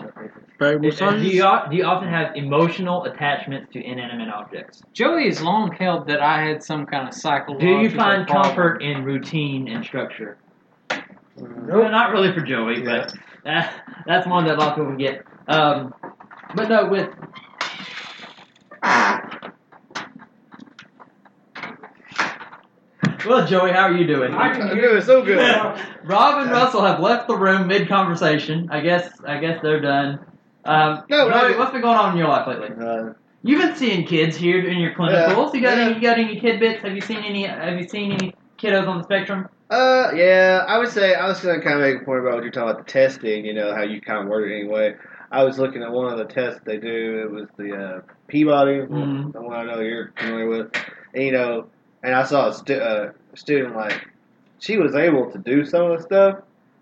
is, do, you, do you often have emotional attachments to inanimate objects? Joey has long held that I had some kind of psychological. Do you find problem. comfort in routine and structure? No, well, not really for Joey, yeah. but uh, that's one that a lot of people can get. Um, but no, with well, Joey, how are you doing? I can do it so good. Rob and Russell have left the room mid-conversation. I guess, I guess they're done. Um, no, Joey, no, what's been going on in your life lately? Uh, You've been seeing kids here in your clinicals. Yeah, you got yeah. any? You got any tidbits? Have you seen any? Have you seen any kiddos on the spectrum? Uh, yeah, I would say, I was going to kind of make a point about what you're talking about, the testing, you know, how you kind of word it anyway. I was looking at one of the tests they do, it was the uh, Peabody, mm-hmm. the one I know you're familiar with, and, you know, and I saw a stu- uh, student, like, she was able to do some of the stuff,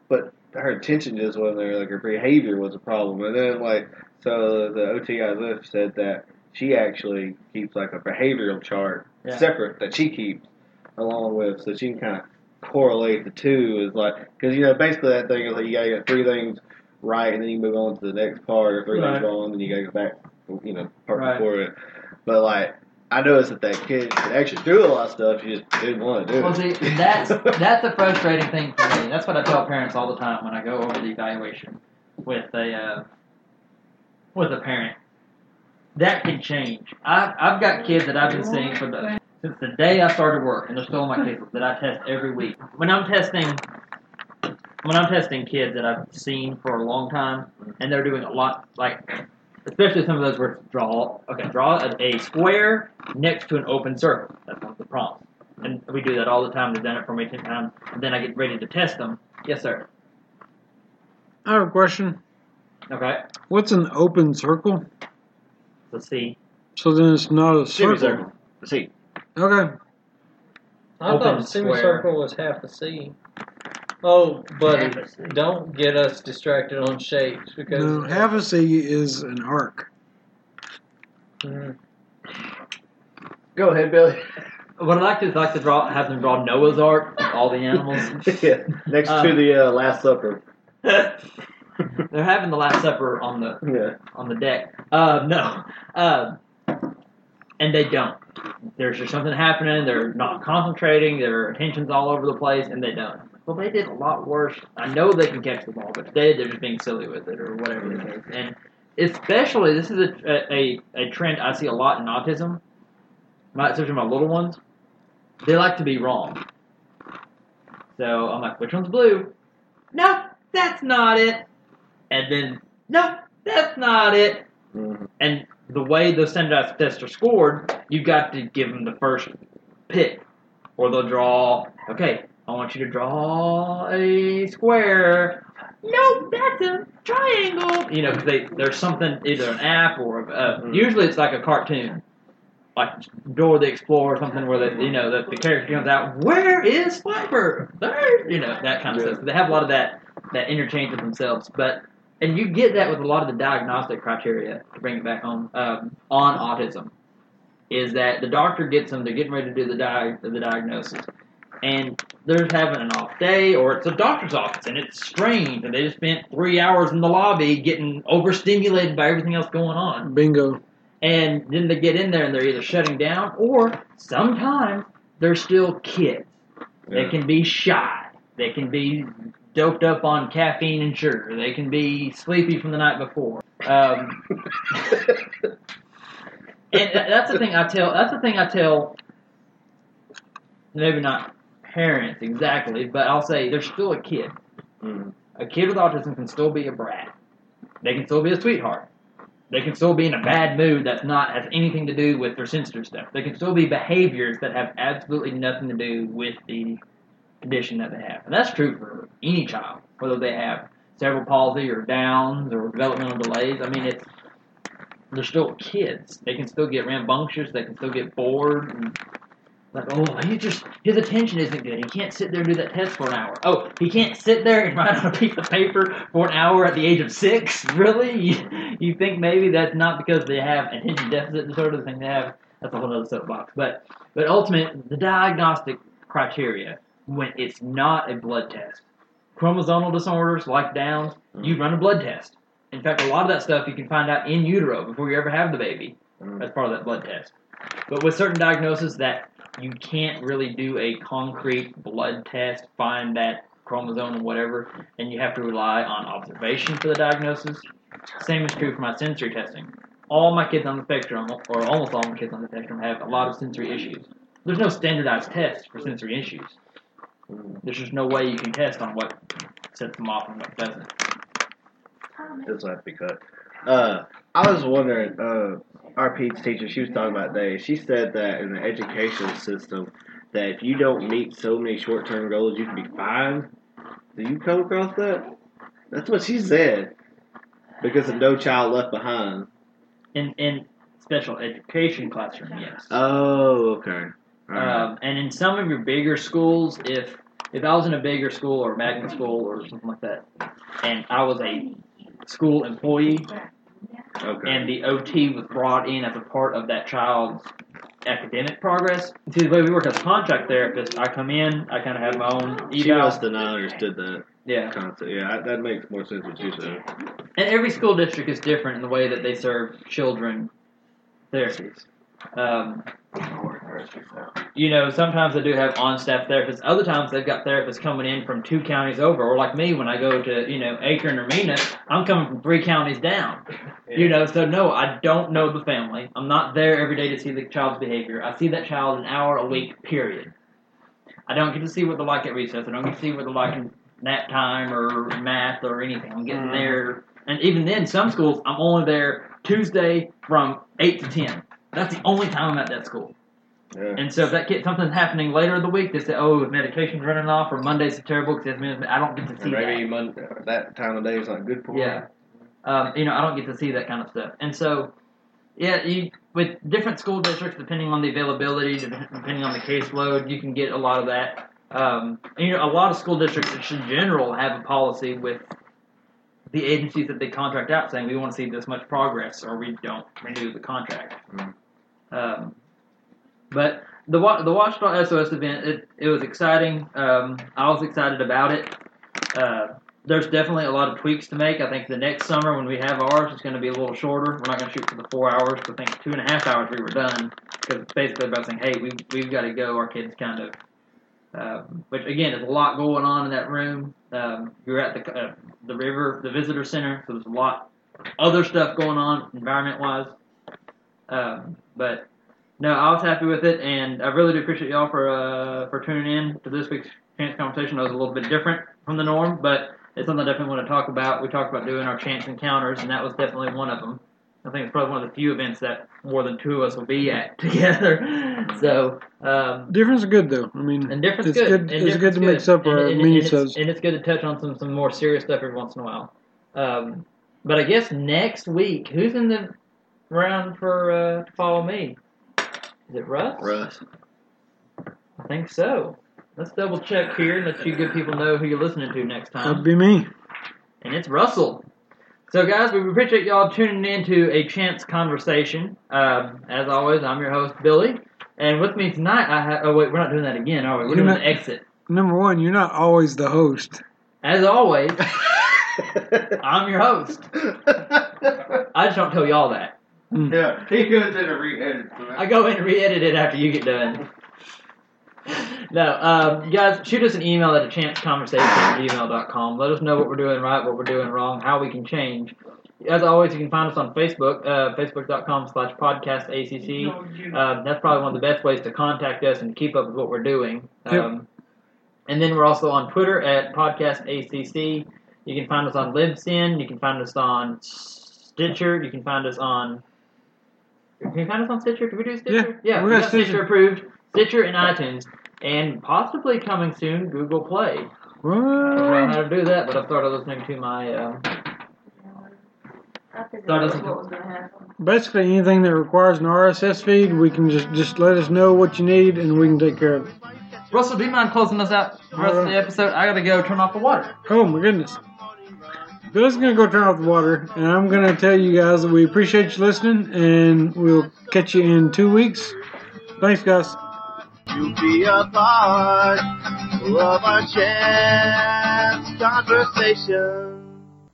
but her attention just wasn't there, like, her behavior was a problem, and then, like, so the O T I lift said that she actually keeps, like, a behavioral chart yeah. separate that she keeps along with, so she can kind of correlate the two is like because you know basically that thing is like you gotta get three things right and then you move on to the next part or three right. things wrong and then you gotta go back you know part right. before it. But like I noticed that that kid could actually do a lot of stuff she just didn't want to do. Well, it. See, that's that's the frustrating thing for me. That's what I tell parents all the time when I go over the evaluation with a uh, with a parent. That can change. I I've got kids that I've been seeing for the. Since the day I started work, and they're still in my cases that I test every week. When I'm testing, when I'm testing kids that I've seen for a long time, and they're doing a lot, like especially some of those where draw, okay, draw a, a square next to an open circle. That's one of the prompts, and we do that all the time. They've done it for me ten times, and then I get ready to test them. Yes, sir. I have a question. Okay. What's an open circle? Let's see. So then it's not a circle. Semicircle. Let's see. Okay. I Open thought the semicircle was half a C. Oh, buddy, C. Don't get us distracted on shapes because no, half a C is an arc. Mm. Go ahead, Billy. What I like to is like to draw, have them draw Noah's Ark with all the animals. yeah, next um, to the uh, Last Supper. They're having the Last Supper on the yeah. on the deck. Uh, no, uh, and they don't. There's just something happening, they're not concentrating, their attention's all over the place, and they don't. Well, they did a lot worse. I know they can catch the ball, but today they're just being silly with it or whatever it is. And especially, this is a, a, a trend I see a lot in autism, my, especially my little ones. They like to be wrong. So I'm like, which one's blue? No, that's not it. And then, no, that's not it. And the way those standardized tests are scored, you've got to give them the first pick, or they'll draw. Okay, I want you to draw a square. No, that's a triangle. You know, they, there's something either an app or uh, mm-hmm. usually it's like a cartoon, like Dora the Explorer or something, where they, you know the, the character comes out. Where is Swiper? There, you know that kind of yeah. stuff. So they have a lot of that that interchange with themselves, but. And you get that with a lot of the diagnostic criteria, to bring it back home, um, on autism, is that the doctor gets them, they're getting ready to do the, di- the diagnosis, and they're having an off day, or it's a doctor's office, and it's strange, and they just spent three hours in the lobby getting overstimulated by everything else going on. Bingo. And then they get in there, and they're either shutting down, or sometimes they're still kids. Yeah. They can be shy. They can be... doped up on caffeine and sugar. They can be sleepy from the night before. Um, and that's the thing I tell, that's the thing I tell, maybe not parents exactly, but I'll say they're still a kid. Mm. A kid with autism can still be a brat. They can still be a sweetheart. They can still be in a bad mood that not has anything to do with their sensitive stuff. They can still be behaviors that have absolutely nothing to do with the condition that they have. And that's true for any child, whether they have cerebral palsy or Downs or developmental delays. I mean, it's they're still kids. They can still get rambunctious. They can still get bored. And like, oh, he just his attention isn't good. He can't sit there and do that test for an hour. Oh, he can't sit there and write on a piece of paper for an hour at the age of six? Really? You, you think maybe that's not because they have attention deficit disorder, the thing they have? That's a whole other soapbox. But, but ultimately, the diagnostic criteria, when it's not a blood test, chromosomal disorders like Downs, mm. you run a blood test. In fact, a lot of that stuff you can find out in utero before you ever have the baby. Mm. That's part of that blood test. But with certain diagnoses that you can't really do a concrete blood test, find that chromosome and whatever, and you have to rely on observation for the diagnosis. Same is true for my sensory testing. All my kids on the spectrum, or almost all my kids on the spectrum, have a lot of sensory issues. There's no standardized test for sensory issues. There's just no way you can test on what sets them off and what doesn't. This will have to be cut. Uh, I was wondering, uh, our P E teacher, she was talking about that. She said that in the educational system, that if you don't meet so many short-term goals, you can be fined. Do you come across that? That's what she said. Because of No Child Left Behind. In in special education classroom, yes. Oh, okay. Right. Um, and in some of your bigger schools, if if I was in a bigger school or a magnet school or something like that, and I was a school employee, okay, and the O T was brought in as a part of that child's academic progress. See, the way we work as a contract therapist, I come in, I kind of have my own eval. She must have not understood that yeah. concept. Yeah, that makes more sense what you said. And every school district is different in the way that they serve children therapies. Um, you know, sometimes they do have on-staff therapists. Other times they've got therapists coming in from two counties over. Or like me, when I go to, you know, Akron or Mena, I'm coming from three counties down. Yeah. You know, so no, I don't know the family. I'm not there every day to see the child's behavior. I see that child an hour a week, period. I don't get to see what they're like at recess. I don't get to see what they're like in nap time or math or anything. I'm getting there. And even then, some schools, I'm only there Tuesday from eight to ten. That's the only time I'm at that school. Yeah. And so if that kid, something's happening later in the week, they say, oh, medication's running off, or Mondays are terrible, because I don't get to see maybe that. Maybe Monday, that time of day is not good for yeah. me. Um, you know, I don't get to see that kind of stuff. And so, yeah, you, with different school districts, depending on the availability, depending on the caseload, you can get a lot of that. Um, and, you know, a lot of school districts in general have a policy with the agencies that they contract out saying, we want to see this much progress, or we don't renew the contract. Mm. Um, but the the Ouachita S O S event, it, it was exciting. Um, I was excited about it. Uh, there's definitely a lot of tweaks to make. I think the next summer when we have ours, it's going to be a little shorter. We're not going to shoot for the four hours. I think two and a half hours we were done, because it's basically about saying, hey, we, we've got to go. Our kids kind of, uh, which again, there's a lot going on in that room. Um, we were at the, uh, the river, the visitor center, so there's a lot other stuff going on environment-wise. Um, but no, I was happy with it, and I really do appreciate y'all for uh, for tuning in to this week's Chance Conversation. It was a little bit different from the norm, but it's something I definitely want to talk about. We talked about doing our Chance Encounters, and that was definitely one of them. I think it's probably one of the few events that more than two of us will be at together. So um, difference is good, though. I mean, and difference it's good. good and it's good to mix up our menu shows, and it's good to touch on some, some more serious stuff every once in a while. Um, but I guess next week, who's in the round for uh, to follow me? Is it Russ? Russ. I think so. Let's double check here and let you good people know who you're listening to next time. That'd be me. And it's Russell. So, guys, we appreciate y'all tuning in to A Chance Conversation. Um, as always, I'm your host, Billy. And with me tonight, I have... Oh, wait, we're not doing that again, are we? We're you're doing not, an exit. Number one, you're not always the host. As always, I'm your host. I just don't tell y'all that. Yeah, he goes in and re-edits it. I go in and re-edit it after you get done. No, um, guys, shoot us an email at a chance conversation at gmail dot com. Let us know what we're doing right, what we're doing wrong, how we can change. As always, you can find us on Facebook, uh, facebook dot com slash podcast A C C. Um, that's probably one of the best ways to contact us and keep up with what we're doing. Um, and then we're also on Twitter at podcast A C C. You can find us on Libsyn. You can find us on Stitcher. You can find us on... Can you find us on Stitcher? Did we do Stitcher? Yeah, yeah we got Stitcher. Stitcher approved. Stitcher and iTunes. And possibly coming soon, Google Play. What? I don't know how to do that, but I started listening to my... Uh, I started what was going to happen. Basically, anything that requires an R S S feed, we can just, just let us know what you need, and we can take care of it. Russell, do you mind closing us out for the rest of the episode? I got to go turn off the water. Oh, my goodness. Bill's going to go turn off the water, and I'm going to tell you guys that we appreciate you listening, and we'll catch you in two weeks. Thanks, guys. You'll be a part of our chance conversation.